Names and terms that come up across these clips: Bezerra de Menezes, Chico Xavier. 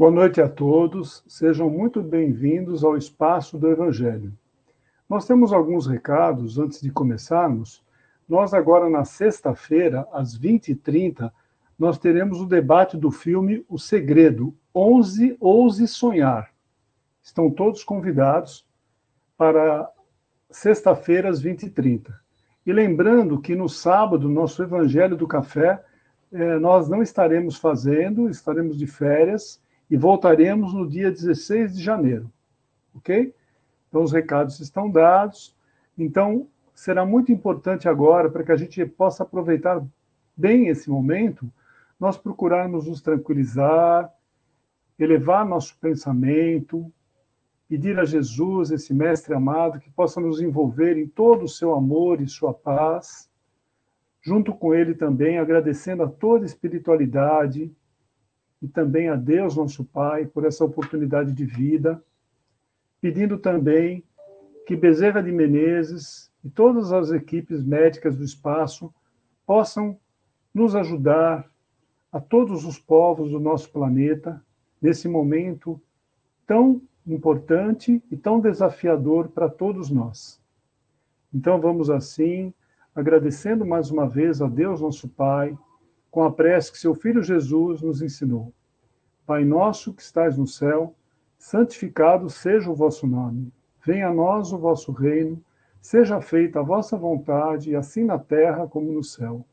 Boa noite a todos, sejam muito bem-vindos ao Espaço do Evangelho. Nós temos alguns recados antes de começarmos. Nós agora, na sexta-feira, às 20h30, nós teremos o debate do filme O Segredo, Ouse Sonhar. Estão todos convidados para sexta-feira, às 20h30. E lembrando que no sábado, nosso Evangelho do Café, nós não estaremos fazendo, estaremos de férias, e voltaremos no dia 16 de janeiro, ok? Então, os recados estão dados. Então, será muito importante agora, para que a gente possa aproveitar bem esse momento, nós procurarmos nos tranquilizar, elevar nosso pensamento, pedir a Jesus, esse Mestre amado, que possa nos envolver em todo o seu amor e sua paz, junto com ele também, agradecendo a toda a espiritualidade, e também a Deus, nosso Pai, por essa oportunidade de vida, pedindo também que Bezerra de Menezes e todas as equipes médicas do espaço possam nos ajudar, a todos os povos do nosso planeta, nesse momento tão importante e tão desafiador para todos nós. Então vamos assim, agradecendo mais uma vez a Deus, nosso Pai, com a prece que seu Filho Jesus nos ensinou. Pai nosso que estais no céu, santificado seja o vosso nome. Venha a nós o vosso reino, seja feita a vossa vontade, assim na terra como no céu.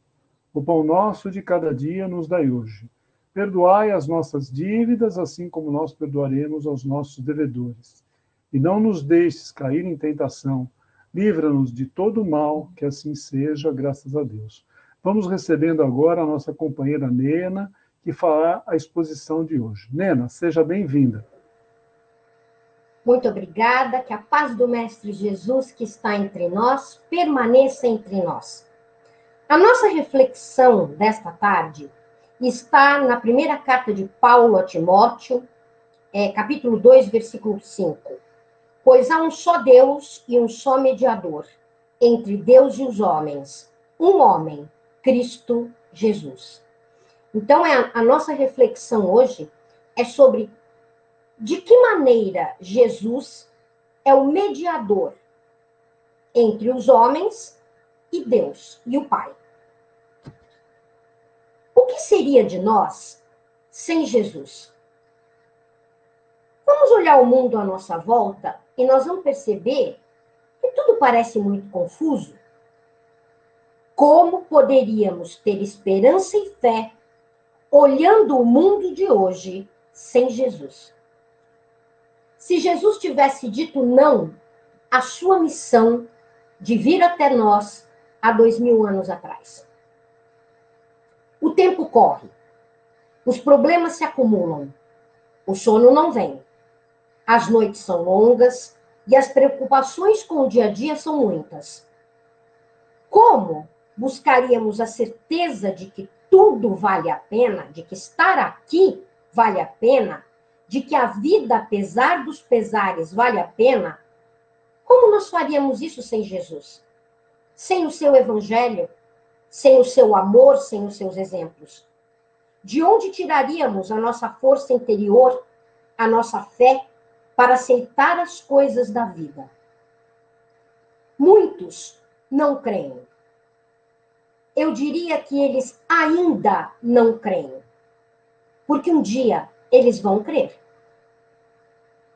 O pão nosso de cada dia nos dai hoje. Perdoai as nossas dívidas, assim como nós perdoaremos aos nossos devedores. E não nos deixes cair em tentação. Livra-nos de todo mal, que assim seja, graças a Deus. Vamos recebendo agora a nossa companheira Nena, que fará a exposição de hoje. Nena, seja bem-vinda. Muito obrigada, que a paz do Mestre Jesus que está entre nós, permaneça entre nós. A nossa reflexão desta tarde está na primeira carta de Paulo a Timóteo, capítulo 2, versículo 5. Pois há um só Deus e um só mediador, entre Deus e os homens, um homem, Cristo Jesus. Então, a nossa reflexão hoje é sobre de que maneira Jesus é o mediador entre os homens e Deus, e o Pai. O que seria de nós sem Jesus? Vamos olhar o mundo à nossa volta e nós vamos perceber que tudo parece muito confuso. Como poderíamos ter esperança e fé olhando o mundo de hoje sem Jesus? Se Jesus tivesse dito não à sua missão de vir até nós há 2000 anos atrás. O tempo corre, os problemas se acumulam, o sono não vem, as noites são longas e as preocupações com o dia a dia são muitas. Como buscaríamos a certeza de que tudo vale a pena, de que estar aqui vale a pena, de que a vida, apesar dos pesares, vale a pena? Como nós faríamos isso sem Jesus? Sem o seu evangelho? Sem o seu amor? Sem os seus exemplos? De onde tiraríamos a nossa força interior, a nossa fé, para aceitar as coisas da vida? Muitos não creem. Eu diria que eles ainda não creem, porque um dia eles vão crer.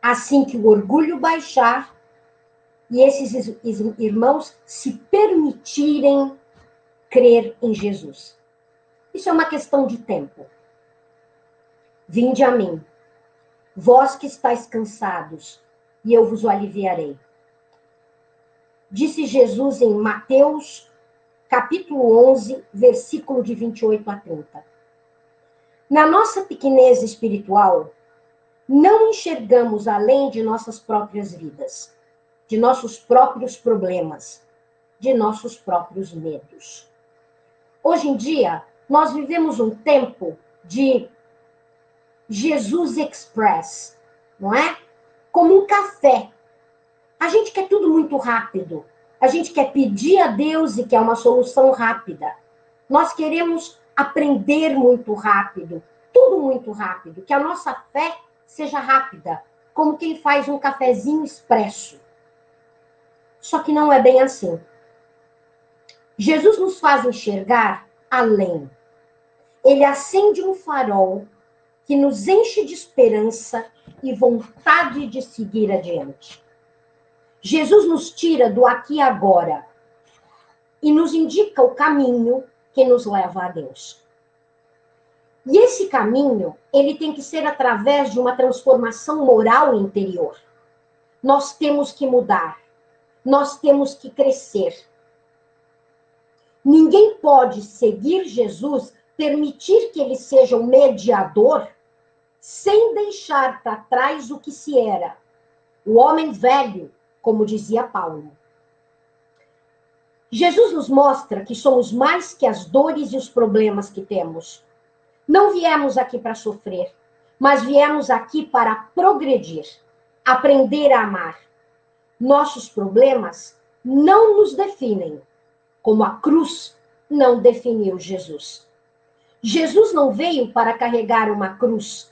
Assim que o orgulho baixar e esses irmãos se permitirem crer em Jesus. Isso é uma questão de tempo. Vinde a mim, vós que estáis cansados, e eu vos aliviarei. Disse Jesus em Mateus capítulo 11, versículo de 28 a 30. Na nossa pequenez espiritual, não enxergamos além de nossas próprias vidas, de nossos próprios problemas, de nossos próprios medos. Hoje em dia, nós vivemos um tempo de Jesus Express, não é? Como um café. A gente quer tudo muito rápido. A gente quer pedir a Deus e quer uma solução rápida. Nós queremos aprender muito rápido. Tudo tudo muito rápido, que a nossa fé seja rápida, como quem faz um cafezinho expresso. Só que não é bem assim. Jesus nos faz enxergar além. Ele acende um farol que nos enche de esperança e vontade de seguir adiante. Jesus nos tira do aqui e agora e nos indica o caminho que nos leva a Deus. E esse caminho, ele tem que ser através de uma transformação moral interior. Nós temos que mudar. Nós temos que crescer. Ninguém pode seguir Jesus, permitir que ele seja um mediador, sem deixar para trás o que se era. O homem velho, como dizia Paulo. Jesus nos mostra que somos mais que as dores e os problemas que temos. Não viemos aqui para sofrer, mas viemos aqui para progredir, aprender a amar. Nossos problemas não nos definem, como a cruz não definiu Jesus. Jesus não veio para carregar uma cruz,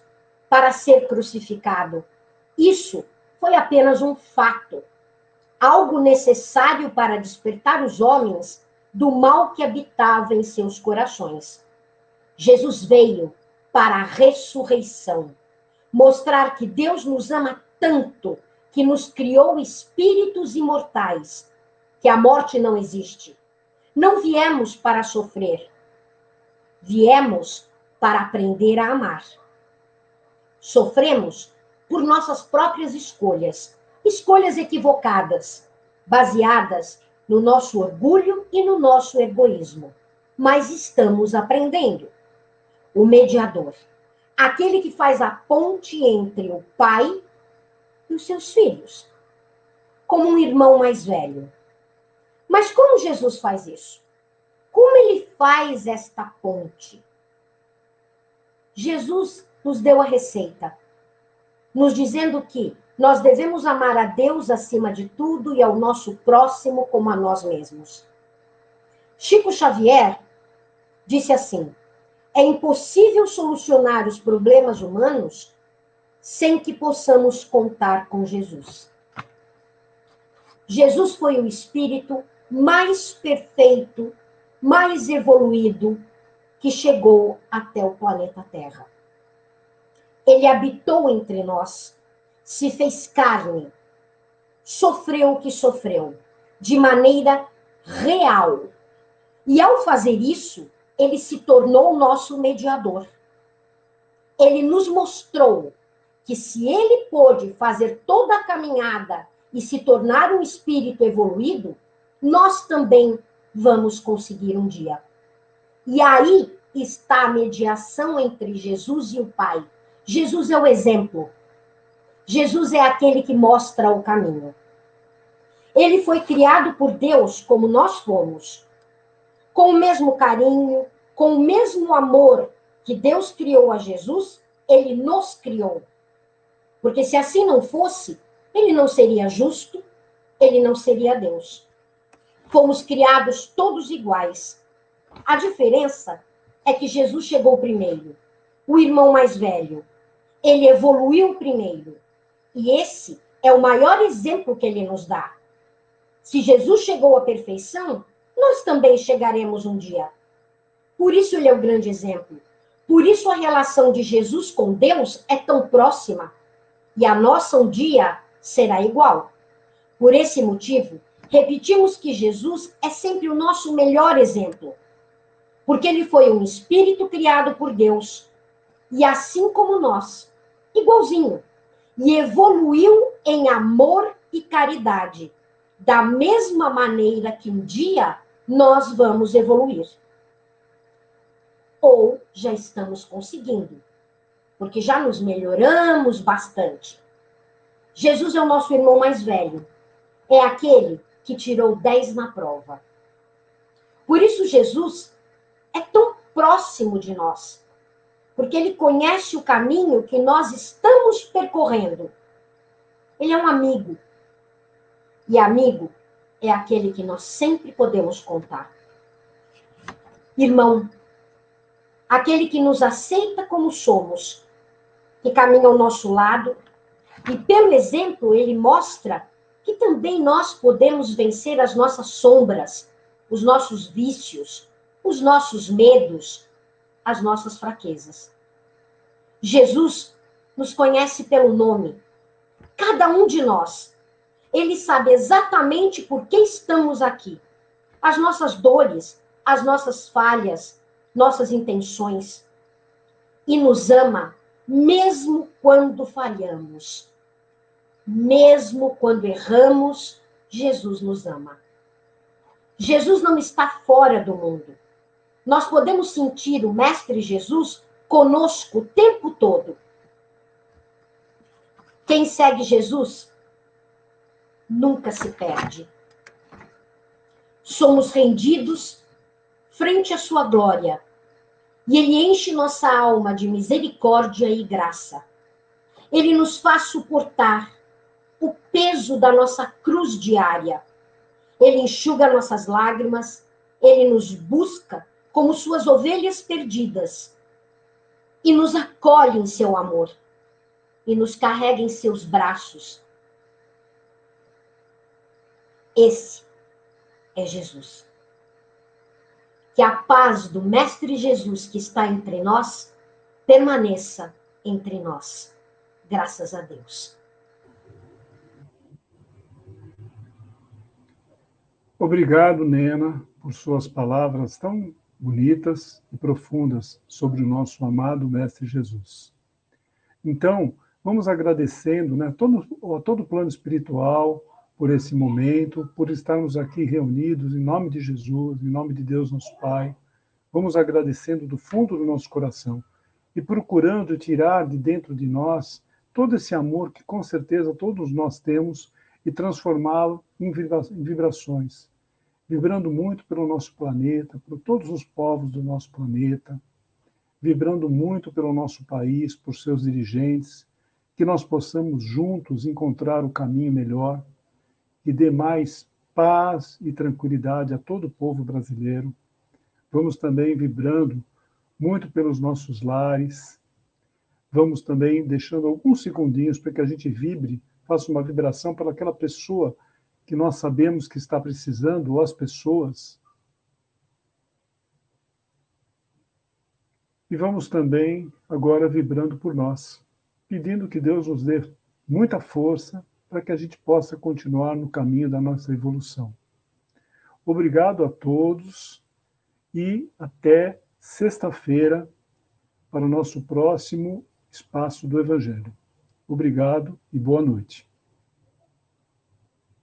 para ser crucificado. Isso foi apenas um fato, algo necessário para despertar os homens do mal que habitava em seus corações. Jesus veio para a ressurreição, mostrar que Deus nos ama tanto, que nos criou espíritos imortais, que a morte não existe. Não viemos para sofrer, viemos para aprender a amar. Sofremos por nossas próprias escolhas, escolhas equivocadas, baseadas no nosso orgulho e no nosso egoísmo. Mas estamos aprendendo. O mediador, aquele que faz a ponte entre o pai e os seus filhos, como um irmão mais velho. Mas como Jesus faz isso? Como ele faz esta ponte? Jesus nos deu a receita, nos dizendo que nós devemos amar a Deus acima de tudo e ao nosso próximo como a nós mesmos. Chico Xavier disse assim: é impossível solucionar os problemas humanos sem que possamos contar com Jesus. Jesus foi o espírito mais perfeito, mais evoluído, que chegou até o planeta Terra. Ele habitou entre nós, se fez carne, sofreu o que sofreu, de maneira real. E ao fazer isso, ele se tornou o nosso mediador. Ele nos mostrou que se ele pôde fazer toda a caminhada e se tornar um espírito evoluído, nós também vamos conseguir um dia. E aí está a mediação entre Jesus e o Pai. Jesus é o exemplo. Jesus é aquele que mostra o caminho. Ele foi criado por Deus como nós fomos, com o mesmo carinho, com o mesmo amor que Deus criou a Jesus, ele nos criou. Porque se assim não fosse, ele não seria justo, ele não seria Deus. Fomos criados todos iguais. A diferença é que Jesus chegou primeiro, o irmão mais velho. Ele evoluiu primeiro. E esse é o maior exemplo que ele nos dá. Se Jesus chegou à perfeição, nós também chegaremos um dia. Por isso ele é o grande exemplo. Por isso a relação de Jesus com Deus é tão próxima. E a nossa um dia será igual. Por esse motivo, repetimos que Jesus é sempre o nosso melhor exemplo. Porque ele foi um espírito criado por Deus. E assim como nós, igualzinho. E evoluiu em amor e caridade. Da mesma maneira que um dia nós vamos evoluir. Ou já estamos conseguindo. Porque já nos melhoramos bastante. Jesus é o nosso irmão mais velho. É aquele que tirou 10 na prova. Por isso Jesus é tão próximo de nós. Porque ele conhece o caminho que nós estamos percorrendo. Ele é um amigo. E amigo é aquele que nós sempre podemos contar. Irmão, aquele que nos aceita como somos, que caminha ao nosso lado, e pelo exemplo ele mostra que também nós podemos vencer as nossas sombras, os nossos vícios, os nossos medos, as nossas fraquezas. Jesus nos conhece pelo nome, cada um de nós. Ele sabe exatamente por que estamos aqui. As nossas dores, as nossas falhas, nossas intenções. E nos ama, mesmo quando falhamos. Mesmo quando erramos, Jesus nos ama. Jesus não está fora do mundo. Nós podemos sentir o Mestre Jesus conosco o tempo todo. Quem segue Jesus nunca se perde. Somos rendidos frente à sua glória. E ele enche nossa alma de misericórdia e graça. Ele nos faz suportar o peso da nossa cruz diária. Ele enxuga nossas lágrimas. Ele nos busca como suas ovelhas perdidas. E nos acolhe em seu amor. E nos carrega em seus braços. Esse é Jesus. Que a paz do Mestre Jesus que está entre nós, permaneça entre nós. Graças a Deus. Obrigado, Nena, por suas palavras tão bonitas e profundas sobre o nosso amado Mestre Jesus. Então, vamos agradecendo, né, todo o plano espiritual, por esse momento, por estarmos aqui reunidos em nome de Jesus, em nome de Deus nosso Pai. Vamos agradecendo do fundo do nosso coração e procurando tirar de dentro de nós todo esse amor que com certeza todos nós temos e transformá-lo em vibrações, vibrando muito pelo nosso planeta, por todos os povos do nosso planeta, vibrando muito pelo nosso país, por seus dirigentes, que nós possamos juntos encontrar o caminho melhor, e dê mais paz e tranquilidade a todo o povo brasileiro. Vamos também vibrando muito pelos nossos lares. Vamos também deixando alguns segundinhos para que a gente vibre, faça uma vibração para aquela pessoa que nós sabemos que está precisando, ou as pessoas. E vamos também agora vibrando por nós, pedindo que Deus nos dê muita força, para que a gente possa continuar no caminho da nossa evolução. Obrigado a todos e até sexta-feira para o nosso próximo Espaço do Evangelho. Obrigado e boa noite.